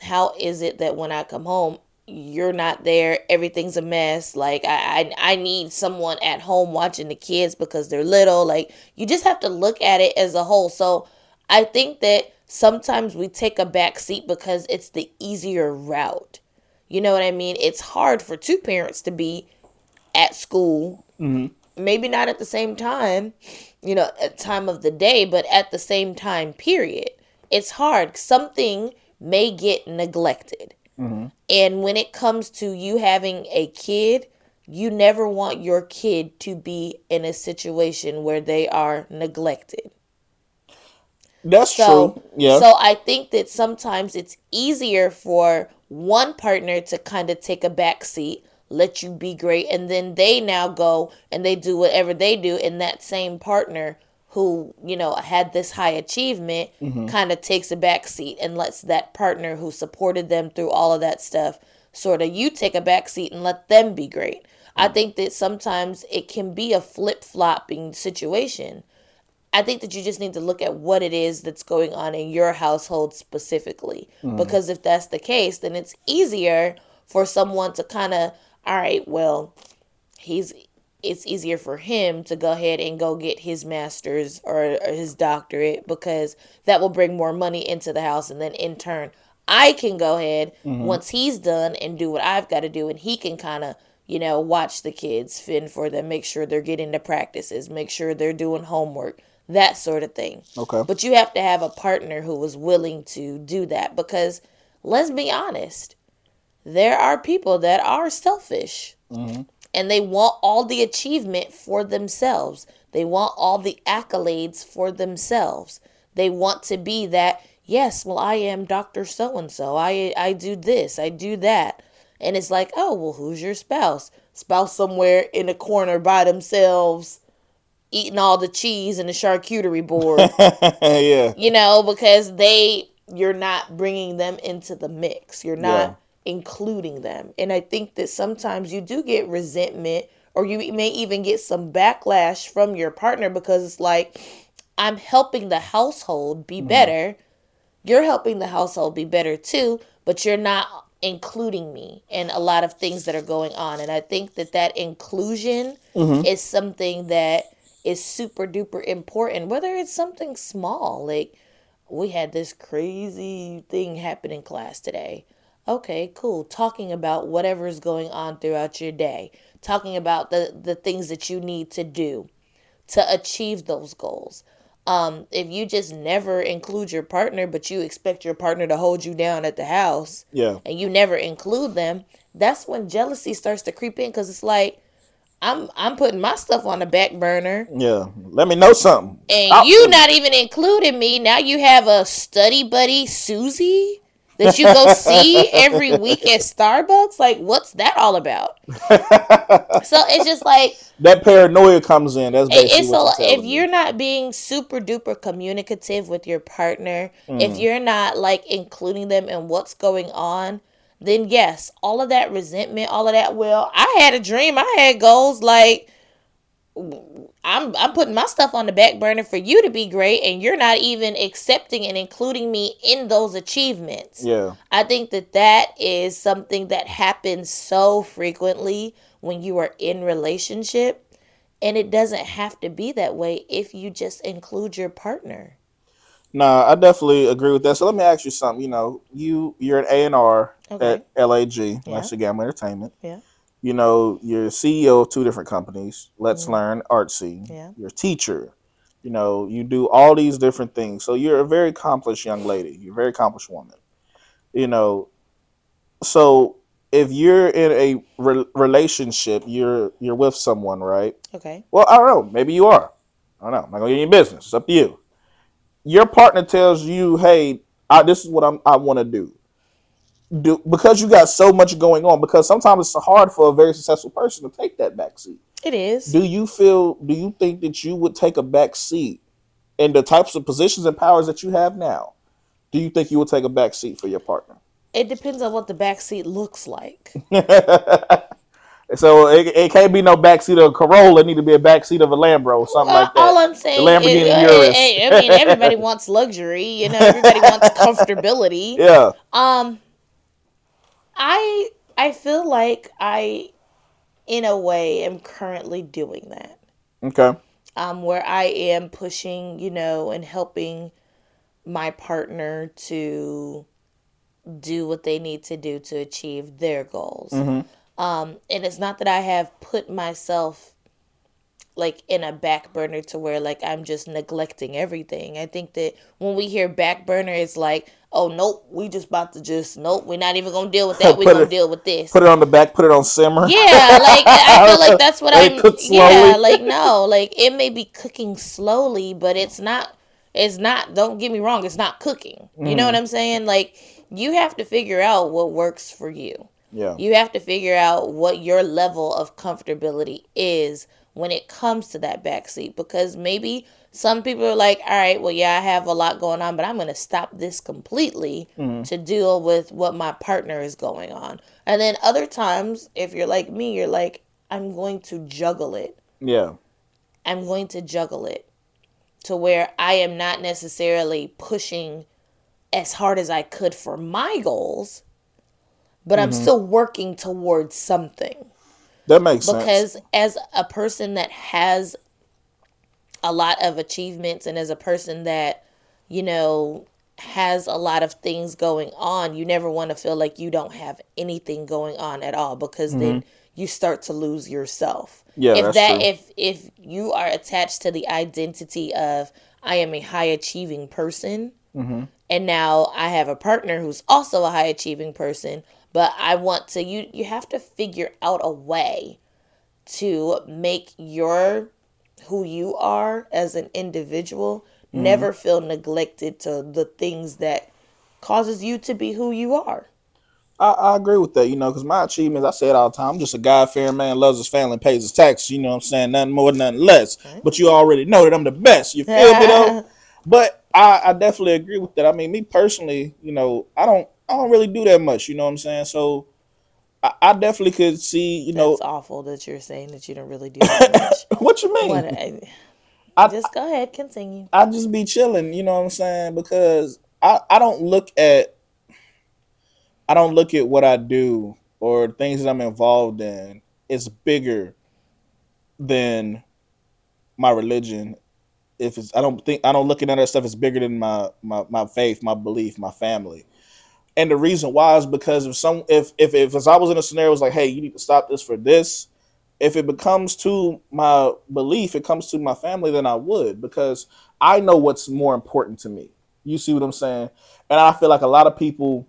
How is it that when I come home, you're not there? Everything's a mess. Like, I need someone at home watching the kids because they're little. Like, you just have to look at it as a whole. So I think that sometimes we take a back seat because it's the easier route. You know what I mean? It's hard for two parents to be at school. Mm-hmm. Maybe not at the same time, you know, at time of the day, but at the same time, period. It's hard. Something may get neglected. Mm-hmm. And when it comes to you having a kid, you never want your kid to be in a situation where they are neglected. That's true. Yeah. So I think that sometimes it's easier for one partner to kind of take a back seat, let you be great, and then they now go and they do whatever they do, and that same partner who, you know, had this high achievement, mm-hmm. kind of takes a back seat and lets that partner who supported them through all of that stuff, sort of, you take a back seat and let them be great. Mm-hmm. I think that sometimes it can be a flip-flopping situation. I think that you just need to look at what it is that's going on in your household specifically. Mm-hmm. Because if that's the case, then it's easier for someone to kind of, all right, well, it's easier for him to go ahead and go get his master's or his doctorate, because that will bring more money into the house. And then in turn, I can go ahead, mm-hmm. once he's done, and do what I've got to do. And he can kind of, you know, watch the kids, fend for them, make sure they're getting to practices, make sure they're doing homework, that sort of thing. Okay. But you have to have a partner who is willing to do that, because let's be honest, there are people that are selfish. Mm-hmm. And they want all the achievement for themselves. They want all the accolades for themselves. They want to be that, yes, well, I am Dr. So-and-so. I do this. I do that. And it's like, oh, well, who's your spouse? Spouse somewhere in a corner by themselves, eating all the cheese and the charcuterie board. Yeah. You know, because you're not bringing them into the mix. You're not... Yeah. including them. And I think that sometimes you do get resentment, or you may even get some backlash from your partner, because it's like, I'm helping the household be better. Mm-hmm. You're helping the household be better too, but you're not including me in a lot of things that are going on. And I think that that inclusion mm-hmm. is something that is super duper important, whether it's something small. Like, we had this crazy thing happen in class today. Okay, cool. Talking about whatever is going on throughout your day. Talking about the things that you need to do to achieve those goals. If you just never include your partner, but you expect your partner to hold you down at the house, yeah, and you never include them, that's when jealousy starts to creep in, because it's like, I'm putting my stuff on the back burner. Yeah, let me know something. And you not even including me. Now you have a study buddy, Susie, that you go see every week at Starbucks? Like, what's that all about? So it's just like... That paranoia comes in. That's basically if you're not being super duper communicative with your partner, if you're not, like, including them in what's going on, then yes, all of that resentment, all of that, well, I had a dream, I had goals, like... I'm putting my stuff on the back burner for you to be great, and you're not even accepting and including me in those achievements. Yeah. I think that that is something that happens so frequently when you are in relationship, and it doesn't have to be that way if you just include your partner. Nah, I definitely agree with that. So let me ask you something. You know, you're an A&R at LAG, that's the Gamble Entertainment. Yeah. You know, you're CEO of two different companies, Let's Learn, Artsy, you're a teacher, you know, you do all these different things. So you're a very accomplished young lady. You're a very accomplished woman, you know. So if you're in a relationship, you're with someone, right? Okay. Well, I don't know. Maybe you are. I don't know. I'm not going to get any business. It's up to you. Your partner tells you, hey, This is what I want to do. Because you got so much going on, because sometimes it's hard for a very successful person to take that back seat. It is. Do you think that you would take a back seat in the types of positions and powers that you have now? Do you think you would take a back seat for your partner? It depends on what the back seat looks like. So it can't be no backseat of a Corolla. It need to be a backseat of a Lambro or something like that. All I'm saying the Lamborghini is, Urus. I mean, everybody wants luxury. You know, everybody wants comfortability. Yeah. I feel like I, in a way, am currently doing that. Okay. Where I am pushing, you know, and helping my partner to do what they need to do to achieve their goals. Mm-hmm. And it's not that I have put myself like in a back burner to where like I'm just neglecting everything. I think that when we hear back burner, it's like, oh, nope, we just about to just, nope, we're not even going to deal with that. We're going to deal with this. Put it on the back, put it on simmer. Yeah, like I feel like that's what I'm, yeah, like no, like it may be cooking slowly, but it's not, don't get me wrong, it's not cooking. You know what I'm saying? Like you have to figure out what works for you. Yeah. You have to figure out what your level of comfortability is when it comes to that backseat, because maybe some people are like, all right, well, yeah, I have a lot going on, but I'm going to stop this completely to deal with what my partner is going on. And then other times, if you're like me, you're like, I'm going to juggle it. Yeah. I'm going to juggle it to where I am not necessarily pushing as hard as I could for my goals, but I'm still working towards something. That makes sense. Because as a person that has a lot of achievements and as a person that, you know, has a lot of things going on, you never want to feel like you don't have anything going on at all, because then you start to lose yourself. Yeah, if you are attached to the identity of I am a high achieving person and now I have a partner who's also a high achieving person, but I want to, you have to figure out a way to make who you are as an individual never feel neglected to the things that causes you to be who you are. I agree with that, you know, because my achievements, I say it all the time, I'm just a God-fearing man, loves his family, pays his taxes, you know what I'm saying? Nothing more, nothing less. Okay. But you already know that I'm the best. You feel me though? But I definitely agree with that. I mean, me personally, you know, I don't really do that much, you know what I'm saying? So I definitely could see, you know. It's awful that you're saying that you don't really do that much. What you mean? Just go ahead, continue. I just be chilling, you know what I'm saying? Because I don't look at what I do or things that I'm involved in as bigger than my religion. I don't look at that stuff as bigger than my faith, my belief, my family. And the reason why is because if I was in a scenario, it was like, hey, you need to stop this for this. If it becomes to my belief, it comes to my family, then I would, because I know what's more important to me. You see what I'm saying? And I feel like a lot of people,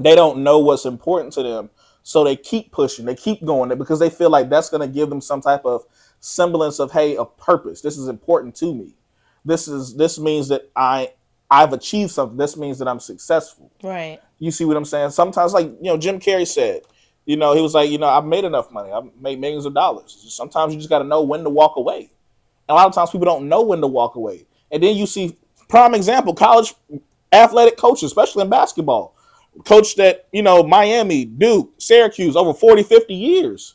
they don't know what's important to them. So they keep pushing, they keep going, because they feel like that's going to give them some type of semblance of, hey, a purpose. This is important to me. This means that I've achieved something. This means that I'm successful. Right. You see what I'm saying? Sometimes, like, you know, Jim Carrey said, you know, he was like, you know, I've made enough money. I've made millions of dollars. Sometimes you just got to know when to walk away. And a lot of times people don't know when to walk away. And then you see, prime example, college athletic coaches, especially in basketball, coached at, you know, Miami, Duke, Syracuse over 40, 50 years.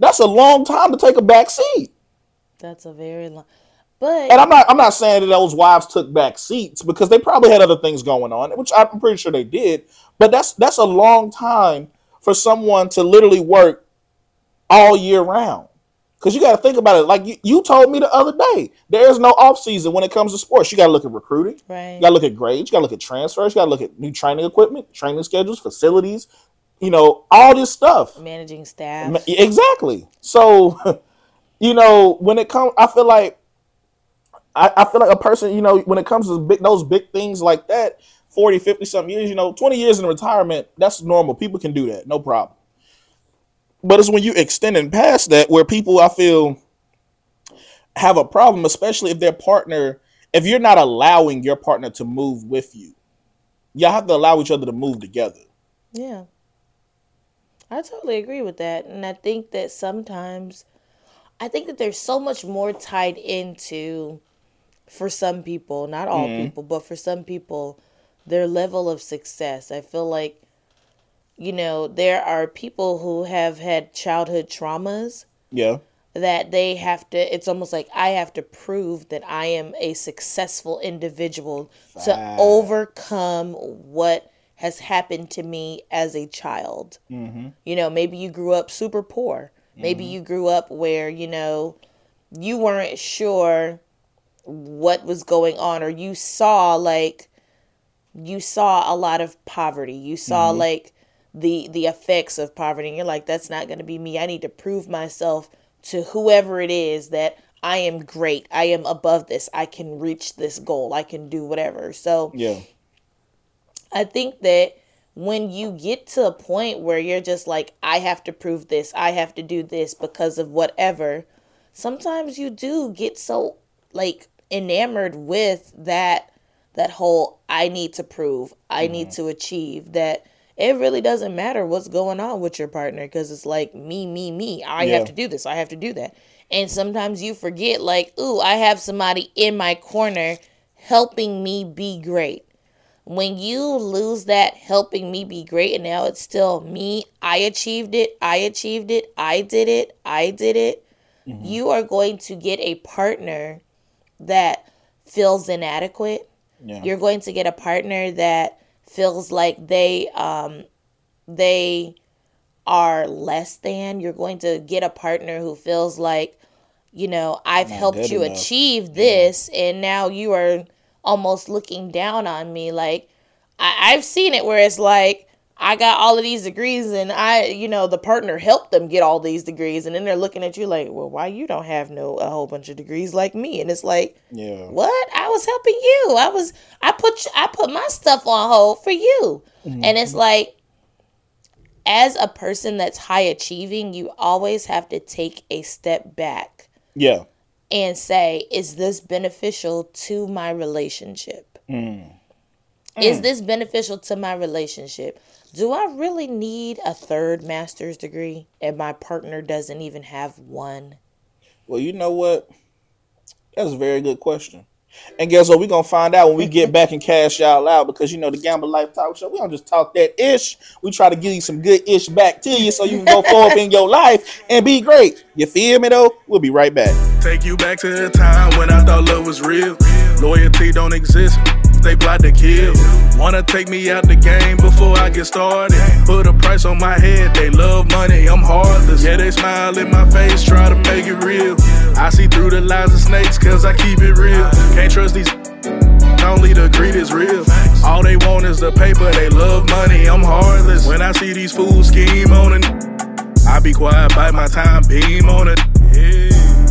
That's a long time to take a back seat. That's a very long. But, and I'm not saying that those wives took back seats, because they probably had other things going on, which I'm pretty sure they did. But that's a long time for someone to literally work all year round. Because you got to think about it. Like you told me the other day, there is no off season when it comes to sports. You got to look at recruiting. Right. You got to look at grades. You got to look at transfers. You got to look at new training equipment, training schedules, facilities. You know, all this stuff. Managing staff. Exactly. So, you know, when it comes, I feel like a person, you know, when it comes to those big things like that, 40, 50 something years, you know, 20 years in retirement, that's normal. People can do that. No problem. But it's when you extending past that where people, I feel, have a problem, especially if their partner, if you're not allowing your partner to move with you. y'all have to allow each other to move together. Yeah. I totally agree with that. And I think that sometimes, I think that there's so much more tied into, for some people, not all people, but for some people, their level of success. I feel like, you know, there are people who have had childhood traumas. Yeah. That they have to, it's almost like I have to prove that I am a successful individual to overcome what has happened to me as a child. Mm-hmm. You know, maybe you grew up super poor. Maybe you grew up where, you know, you weren't sure what was going on, or you saw, like, you saw a lot of poverty. You saw, like, the effects of poverty. And you're like, that's not going to be me. I need to prove myself to whoever it is that I am great. I am above this. I can reach this goal. I can do whatever. So yeah, I think that when you get to a point where you're just like, I have to prove this. I have to do this because of whatever. Sometimes you do get so, like, enamored with that whole I need to prove, I need to achieve, that it really doesn't matter what's going on with your partner, because it's like, me, me, me. I have to do this. I have to do that. And sometimes you forget, like, ooh, I have somebody in my corner helping me be great. When you lose that helping me be great, and now it's still me, I achieved it, I achieved it, I did it, I did it. Mm-hmm. You are going to get a partner that feels inadequate. Yeah. You're going to get a partner that feels like they are less than. You're going to get a partner who feels like, you know, I've helped you achieve this, and now you are almost looking down on me. Like, I've seen it where it's like, I got all of these degrees, and I, you know, the partner helped them get all these degrees, and then they're looking at you like, well, why you don't have a whole bunch of degrees like me? And it's like, yeah, what? I was helping you. I put my stuff on hold for you. Mm-hmm. And it's like, as a person that's high achieving, you always have to take a step back. Yeah. And say, is this beneficial to my relationship? Is this beneficial to my relationship? Do I really need a third master's degree and my partner doesn't even have one? Well, you know what? That's a very good question. And guess what? We're going to find out when we get back and cash y'all out, because, you know, the Gamble Life Talk Show, we don't just talk that ish. We try to give you some good ish back to you so you can go forth in your life and be great. You feel me, though? We'll be right back. Take you back to the time when I thought love was real. Loyalty don't exist. They plot to kill. Wanna take me out the game before I get started. Put a price on my head. They love money. I'm heartless. Yeah, they smile in my face. Try to make it real. I see through the lies of snakes, cause I keep it real. Can't trust these. Only the greed is real. All they want is the paper. They love money. I'm heartless. When I see these fools scheme on it, I be quiet, bite my time, beam on it.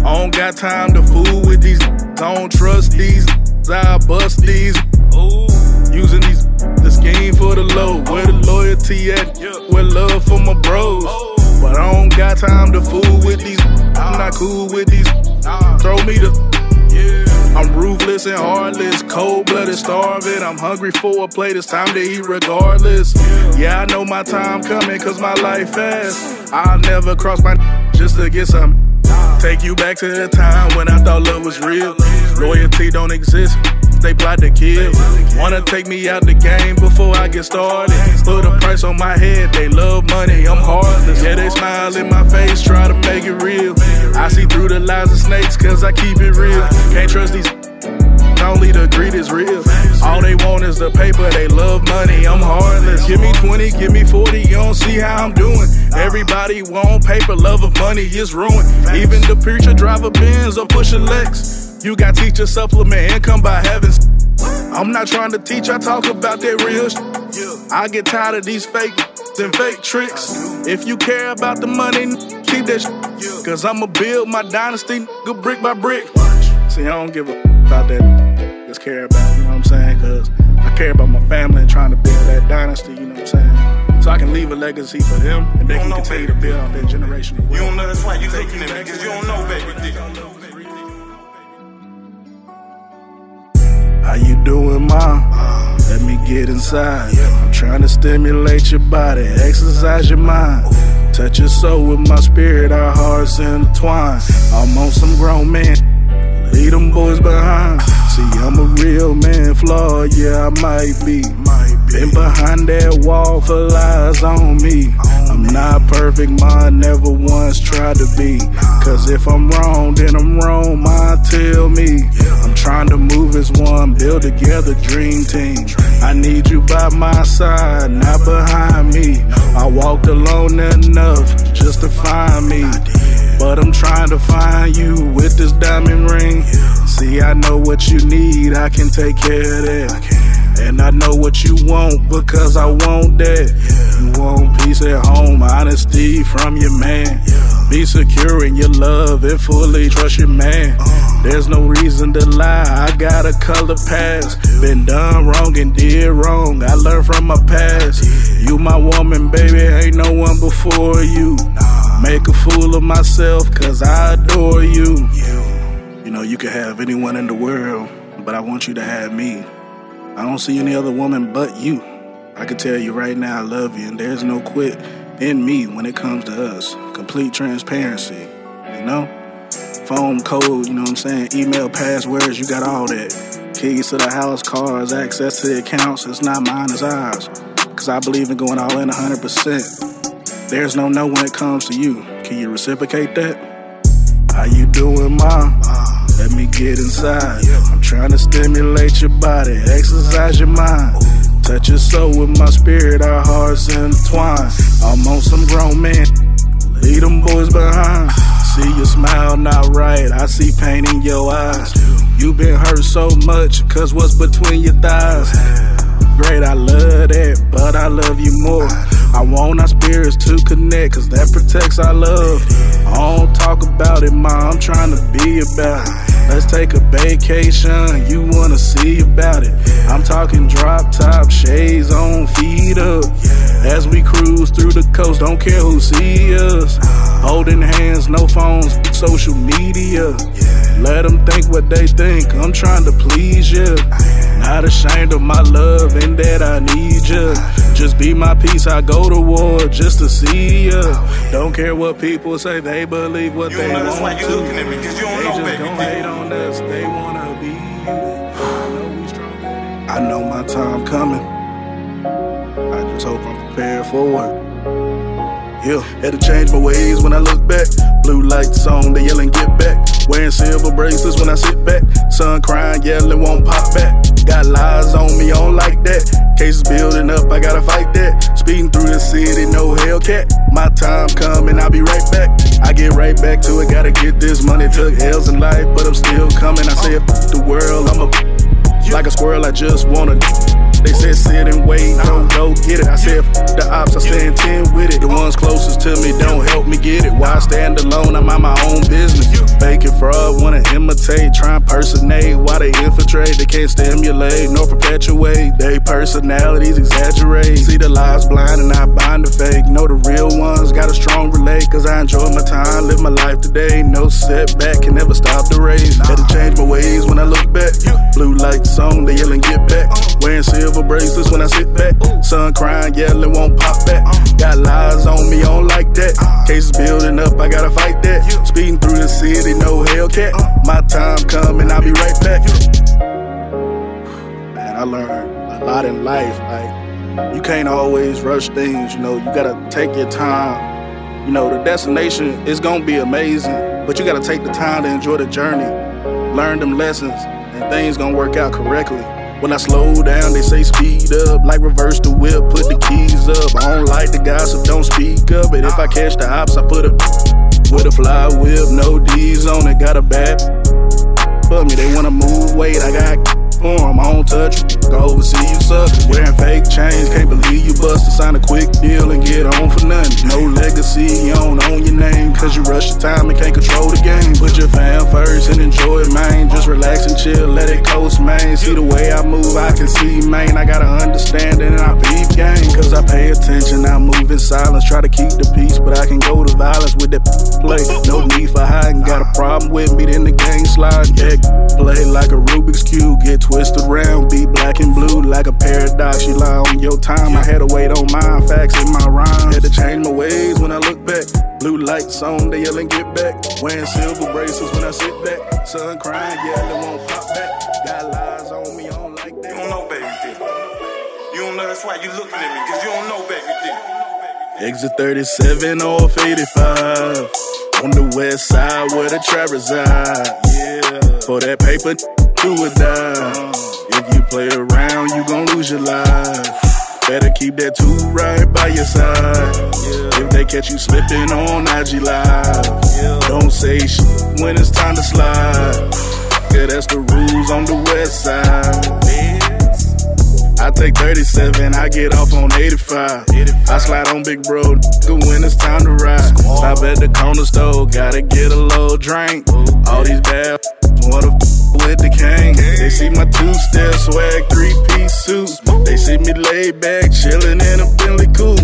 I don't got time to fool with these. Don't trust these. I bust these. Using these, the scheme for the low. Where the loyalty at? Where love for my bros? But I don't got time to fool with these. I'm not cool with these. Throw me the. I'm ruthless and heartless, cold-blooded, starving. I'm hungry for a plate, it's time to eat regardless. Yeah, I know my time coming, cause my life fast. I'll never cross my just to get some. Take you back to the time when I thought love was real. Loyalty don't exist. They plot to kill. Wanna take me out the game before I get started. Put a price on my head. They love money. I'm heartless. Yeah, they smile in my face. Try to make it real. I see through the lies of snakes, cause I keep it real. Can't trust these. Only the greed is real. All they want is the paper. They love money. I'm heartless. Give me 20, give me 40. You don't see how I'm doing. Everybody want paper. Love of money is ruined. Even the preacher drive a Benz or push a Lex. You got teacher supplement income by heavens. I'm not trying to teach. I talk about that real shit. I get tired of these fake and fake tricks. If you care about the money, keep that shit. Cause I'ma build my dynasty brick by brick. See, I don't give a about that. Care about, you know what I'm saying? Cause I care about my family and trying to build that dynasty, you know what I'm saying? So I can leave a legacy for them, and they can continue to build on their generation. You don't know, that's why you looking at me, cause you don't know, baby. How you doing, ma? Let me get inside. I'm trying to stimulate your body, exercise your mind. Touch your soul with my spirit, our hearts intertwine. I'm on some grown man, leave them boys behind. See, I'm a real man, flawed, yeah, I might be. Been behind that wall for lies on me. I'm not perfect, mine never once tried to be. Cause if I'm wrong, then I'm wrong, mine tell me. I'm trying to move as one, build together, dream team. I need you by my side, not behind me. I walked alone enough just to find me. But I'm trying to find you with this diamond ring. See, I know what you need, I can take care of that. And I know what you want because I want that. You want peace at home, honesty from your man. Be secure in your love and fully trust your man. There's no reason to lie, I got a color past. Been done wrong and did wrong, I learned from my past. You my woman, baby, ain't no one before you. Make a fool of myself, cause I adore you. You know, you can have anyone in the world, but I want you to have me. I don't see any other woman but you. I can tell you right now I love you, and there's no quit in me when it comes to us. Complete transparency, you know? Phone code, you know what I'm saying? Email, passwords, you got all that. Keys to the house, cars, access to the accounts. It's not mine, it's ours. Cause I believe in going all in 100%. There's no no when it comes to you. Can you reciprocate that? How you doing, Mom? Let me get inside. I'm trying to stimulate your body, exercise your mind. Touch your soul with my spirit, our hearts intertwine. I'm on some grown men, leave them boys behind. See your smile not right, I see pain in your eyes. You been hurt so much, cause what's between your thighs. Great, I love that, but I love you more. I want our spirits to connect, cause that protects our love. I don't talk about it, Ma, I'm trying to be about it. Let's take a vacation, you wanna see about it. I'm talking drop top, shades on, feet up. As we cruise through the coast, don't care who see us. Holding hands, no phones, social media. Let them think what they think, I'm trying to please ya. Not ashamed of my love and that I need ya. Just be my peace, I go to war just to see ya. Don't care what people say, they believe what they want to. You looking at me, cause you don't know, baby. They wanna be. I know my time coming, I just hope I'm prepared for it. Yeah, had to change my ways when I look back. Blue lights on, they yelling get back. Wearing silver bracelets when I sit back. Son crying, yelling, won't pop back. Got lies on me, I don't like that. Cases building up, I gotta fight that. Speeding through the city, no Hellcat. My time coming, I'll be right back. I get right back to it, gotta get this money. Took L's in life, but I'm still coming. I said, f*** the world, I'm a like a squirrel, I just wanna. They said sit and wait, don't go get it. I said f*** the ops, I stand 10 with it. The ones closest to me don't help me get it. Why stand alone, I'm on my own business. Faking fraud, wanna imitate, try and impersonate. Why they infiltrate, they can't stimulate, nor perpetuate. They personalities exaggerate. See the lies blind and I bind the fake. Know the real ones, got a strong relate. Cause I enjoy my time, live my life today. No setback, can never stop the race. Had to change my ways when I look back. Blue lights on, they yelling get back. Wearing silver bracelets when I sit back. Son crying, yelling, won't pop back. Got lies on me, I don't like that. Cases building up, I gotta fight that. Speeding through the city, no Hellcat. My time coming, I'll be right back. Man, I learned a lot in life. Like, you can't always rush things, you know. You gotta take your time. You know, the destination is gonna be amazing, but you gotta take the time to enjoy the journey. Learn them lessons, and things gonna work out correctly. When I slow down, they say speed up. Like reverse the whip, put the keys up. I don't like the gossip, don't speak up. But if I catch the ops, I put a with a fly whip, no D's on it. Got a bad fuck me, they wanna move weight. I got form, I don't touch. Go oversee you suckers. Wearing fake chains, can't believe you busted. Sign a quick deal and get on for nothing. No legacy, you don't own your name. Cause you rush your time and can't control the game. Put your fam first and enjoy it, man. Just relax and chill, let it coast, man. See the way I move, I can see, man. I gotta understand it and I peep game. Cause I pay attention, I move inside. silence, try to keep the peace, but I can go to violence with that play. No need for hiding, got a problem with me, then the gang slide. Yeah, play like a Rubik's Cube, get twisted round, be black and blue like a paradox. You lie on your time, I had to wait on mine, facts in my rhyme. Had to change my ways when I look back. Blue lights on, they yell and get back. Wearing silver braces when I sit back. Sun crying, yeah, they won't pop back. Got lies on me, I don't like that. You don't know, baby, you don't know, that's why you looking at me, cause you don't know, baby, Exit 37 off 85. On the west side where the trap reside. Yeah. For that paper, do or die. If you play around, you gon' lose your life. Better keep that two right by your side. Yeah. If they catch you slipping on IG Live, yeah. Don't say shit when it's time to slide. Yeah, that's the rules on the west side. I take 37, I get off on 85. I slide on big bro when it's time to ride. Stop at the corner store, gotta get a little drink. All these bad wanna with the king. They see my two-step swag, three-piece suits. They see me laid back, chillin' in a Bentley coupe.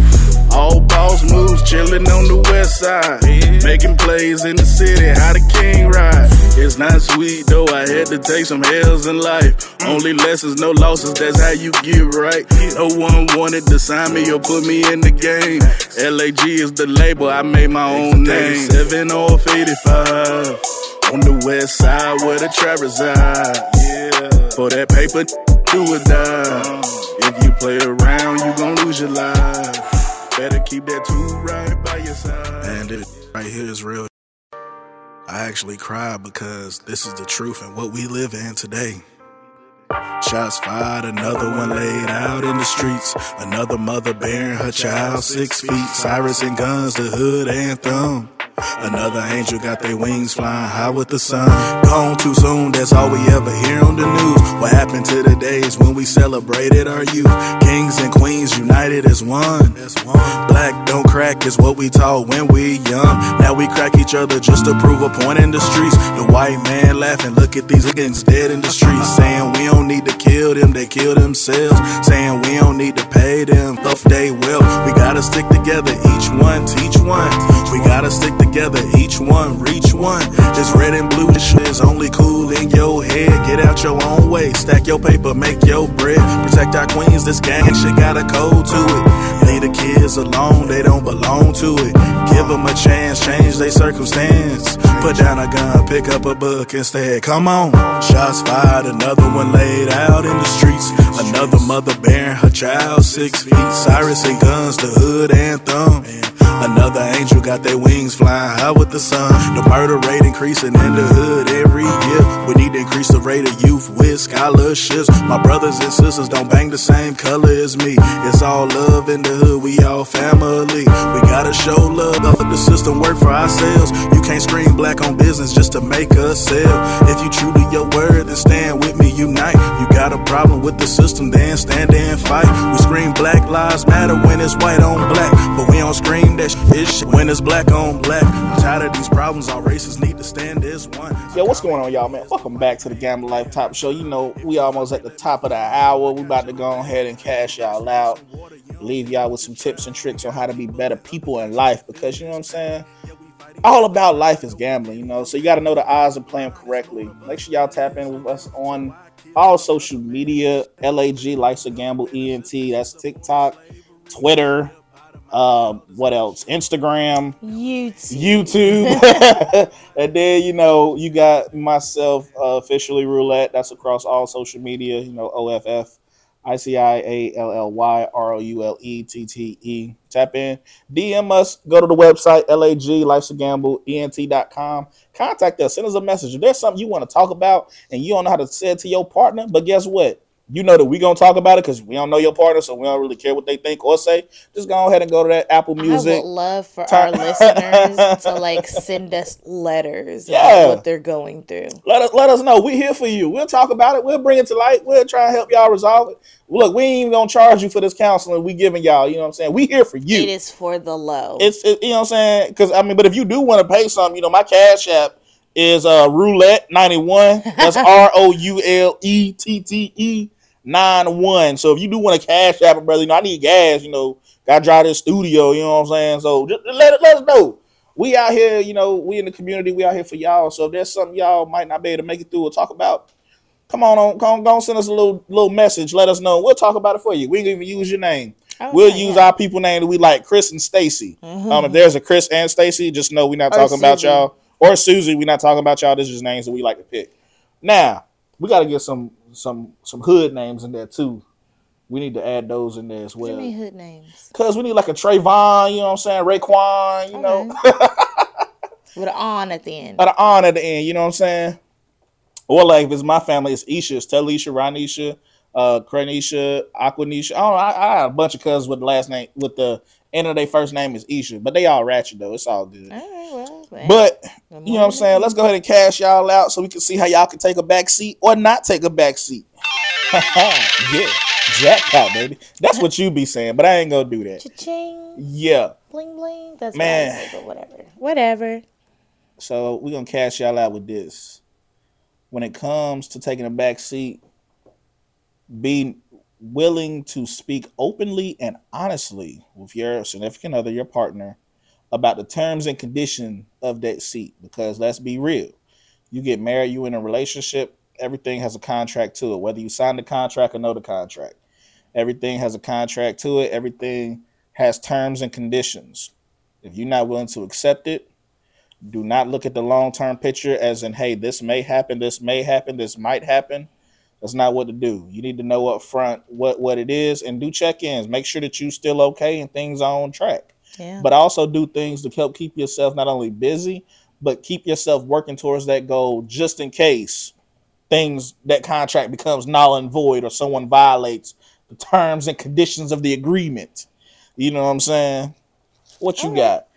All boss moves, chillin' on the west side. Making plays in the city, how the king ride. It's not sweet, though, I had to take some hells in life. Only lessons, no losses, that's how you get right. No one wanted to sign me or put me in the game. LAG is the label, I made my own name. 37 off 85. On the west side where the trap reside. Yeah. For that paper, do or die. If you play around, you gon' lose your life. Better keep that two right by your side. Man, this right here is real. I actually cried because this is the truth and what we live in today. Shots fired, another one laid out in the streets. Another mother bearing her child 6 feet. Sirens and guns, the hood anthem. Another angel got their wings flying high with the sun. Gone too soon, that's all we ever hear on the news. What happened to the days when we celebrated our youth? Kings and queens united as one. Black don't crack is what we taught when we young. Now we crack each other just to prove a point in the streets. The white man laughing, look at these niggas dead in the streets. Saying we don't need to kill them, they kill themselves. Saying we don't need to pay them, stuff they will. We gotta stick together, each one teach one. We gotta stick together. Each one, reach one. This red and blue shit is only cool in your head. Get out your own way, stack your paper, make your bread. Protect our queens, this gang shit got a code to it. Leave the kids alone, they don't belong to it. Give them a chance, change their circumstance. Put down a gun, pick up a book instead, come on. Shots fired, another one laid out in the streets. Another mother bearing her child 6 feet. Sirens and guns, the hood anthem. Another angel got their wings flying high with the sun. The murder rate increasing in the hood every year. We need to increase the rate of youth with scholarships. My brothers and sisters don't bang the same color as me. It's all love in the hood, we all family. We gotta show love, let the system work for ourselves. You can't scream black on business just to make us sell. If you true to your word, then stand with me, unite. You got a problem with the system, then stand and fight. We scream black lives matter when it's white on black, but we don't scream that when it's black on black. I'm tired of these problems, all races need to stand as one. Yo, what's going on, y'all, man? Welcome back to the Gamble Life Talk Show. You know, we almost at the top of the hour. We about to go ahead and cash y'all out. Leave y'all with some tips and tricks on how to be better people in life, because, you know what I'm saying, all about life is gambling, you know. So you got to know the odds of playing correctly. Make sure y'all tap in with us on all social media. LAG, Life's a Gamble, ENT. That's TikTok, Twitter. What else? Instagram, YouTube. And then, you know, you got myself, officially Roulette. That's across all social media. You know, OFFICIALLYROULETTE. Tap in, DM us, go to the website, LAG, Life's a Gamble, ENT.com. Contact us, send us a message. If there's something you want to talk about and you don't know how to say it to your partner, but guess what? You know that we're going to talk about it because we don't know your partner, so we don't really care what they think or say. Just go ahead and go to that Apple Music. I would love for our listeners to, like, send us letters about what they're going through. Let us know. We're here for you. We'll talk about it. We'll bring it to light. We'll try and help y'all resolve it. Look, we ain't even going to charge you for this counseling we giving y'all. You know what I'm saying? We here for you. It is for the low. It's you know what I'm saying? Because, I mean, but if you do want to pay something, you know, my Cash App is Roulette 91. That's R-O-U-L-E-T-T-E. 91. So if you do want to cash out, brother, you know, I need gas, you know, got to drive to the studio, you know what I'm saying? So just let us know. We out here, you know, we in the community, we out here for y'all. So if there's something y'all might not be able to make it through or talk about, come on, send us a little message. Let us know. We'll talk about it for you. We can even use your name. Okay. We'll use our people name that we like, Chris and Stacy. Mm-hmm. If there's a Chris and Stacy, just know we're not talking about y'all. Or Susie, we're not talking about y'all. This is just names that we like to pick. Now, we got to get some hood names in there, too. We need to add those in there as well. What do you mean hood names? Because we need like a Trayvon, you know what I'm saying? Raekwon, you know. With an on at the end. With an on at the end, you know what I'm saying? Or like if it's my family, it's Isha. It's Talisha, Ronisha, Kranisha, Aquanisha. I don't know. I have a bunch of cousins with the last name, with the end of their first name is Isha. But they all ratchet, though. It's all good. All right, well. Man. But, you know what I'm saying? Let's go ahead and cash y'all out so we can see how y'all can take a back seat or not take a back seat. Yeah. Jackpot, baby. That's what you be saying, but I ain't gonna do that. Cha-ching. Yeah. Bling, bling. That's man. What I say, but whatever. So we're gonna cash y'all out with this. When it comes to taking a back seat, be willing to speak openly and honestly with your significant other, your partner, about the terms and condition of that seat. Because let's be real. You get married, you in a relationship, everything has a contract to it, whether you sign the contract or know the contract. Everything has a contract to it. Everything has terms and conditions. If you're not willing to accept it, do not look at the long-term picture as in, hey, this may happen, this may happen, this might happen. That's not what to do. You need to know up front what it is and do check-ins. Make sure that you're still okay and things are on track. Yeah. But also do things to help keep yourself not only busy, but keep yourself working towards that goal just in case things that contract becomes null and void or someone violates the terms and conditions of the agreement. You know what I'm saying? What you got?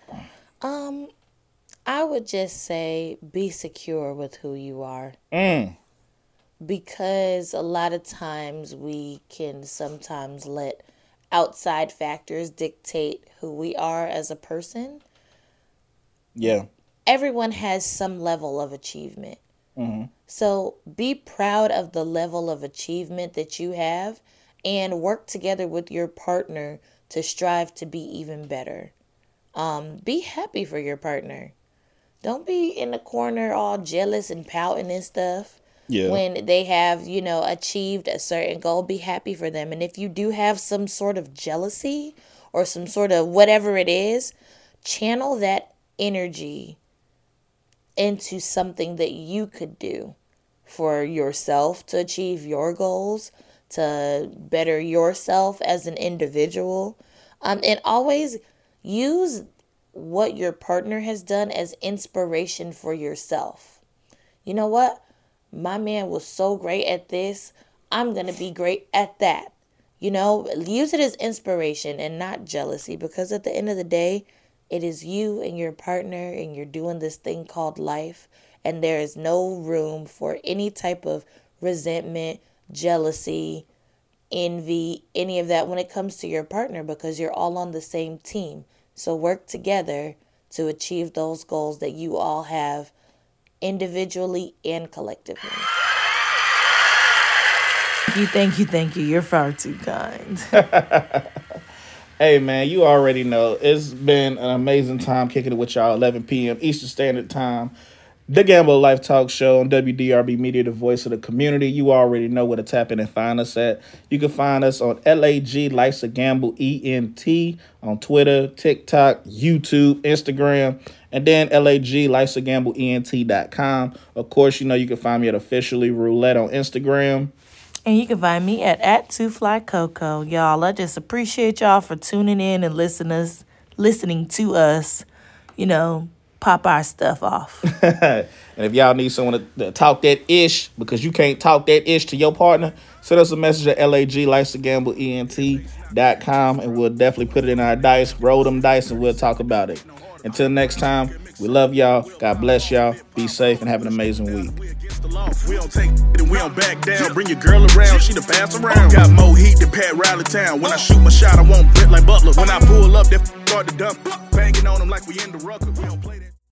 I would just say be secure with who you are. Because a lot of times we can sometimes let outside factors dictate who we are as a person. Yeah. Everyone has some level of achievement. Mm-hmm. So be proud of the level of achievement that you have and work together with your partner to strive to be even better. Be happy for your partner. Don't be in the corner all jealous and pouting and stuff. Yeah. When they have, you know, achieved a certain goal, be happy for them. And if you do have some sort of jealousy or some sort of whatever it is, channel that energy into something that you could do for yourself to achieve your goals, to better yourself as an individual. And always use what your partner has done as inspiration for yourself. You know what? My man was so great at this. I'm going to be great at that. You know, use it as inspiration and not jealousy, because at the end of the day, it is you and your partner, and you're doing this thing called life, and there is no room for any type of resentment, jealousy, envy, any of that when it comes to your partner, because you're all on the same team. So work together to achieve those goals that you all have individually and collectively. Thank you. You're far too kind. Hey, man, you already know. It's been an amazing time kicking it with y'all, 11 p.m. Eastern Standard Time. The Gamble Life Talk Show on WDRB Media, the voice of the community. You already know where to tap in and find us at. You can find us on LAG, Life's a Gamble, ENT, on Twitter, TikTok, YouTube, Instagram, and then LAG, Life's a Gamble, ENT.com. Of course, you know you can find me at Officially Roulette on Instagram. And you can find me at @2flycoco. Y'all, I just appreciate y'all for tuning in and listening to us, you know, pop our stuff off. And if y'all need someone to talk that ish, because you can't talk that ish to your partner, send us a message at LAG, Life'sAGambleENT.com, and we'll definitely put it in our dice, roll them dice, and we'll talk about it. Until next time, we love y'all. God bless y'all. Be safe and have an amazing week. We don't take it and we don't back down. Bring your girl around, she the pass around. Got more heat than Pat Riley Town. When I shoot my shot, I won't Brett like Butler. When I pull up, they start to dump. Banging on them like we in the rucker. We don't play that.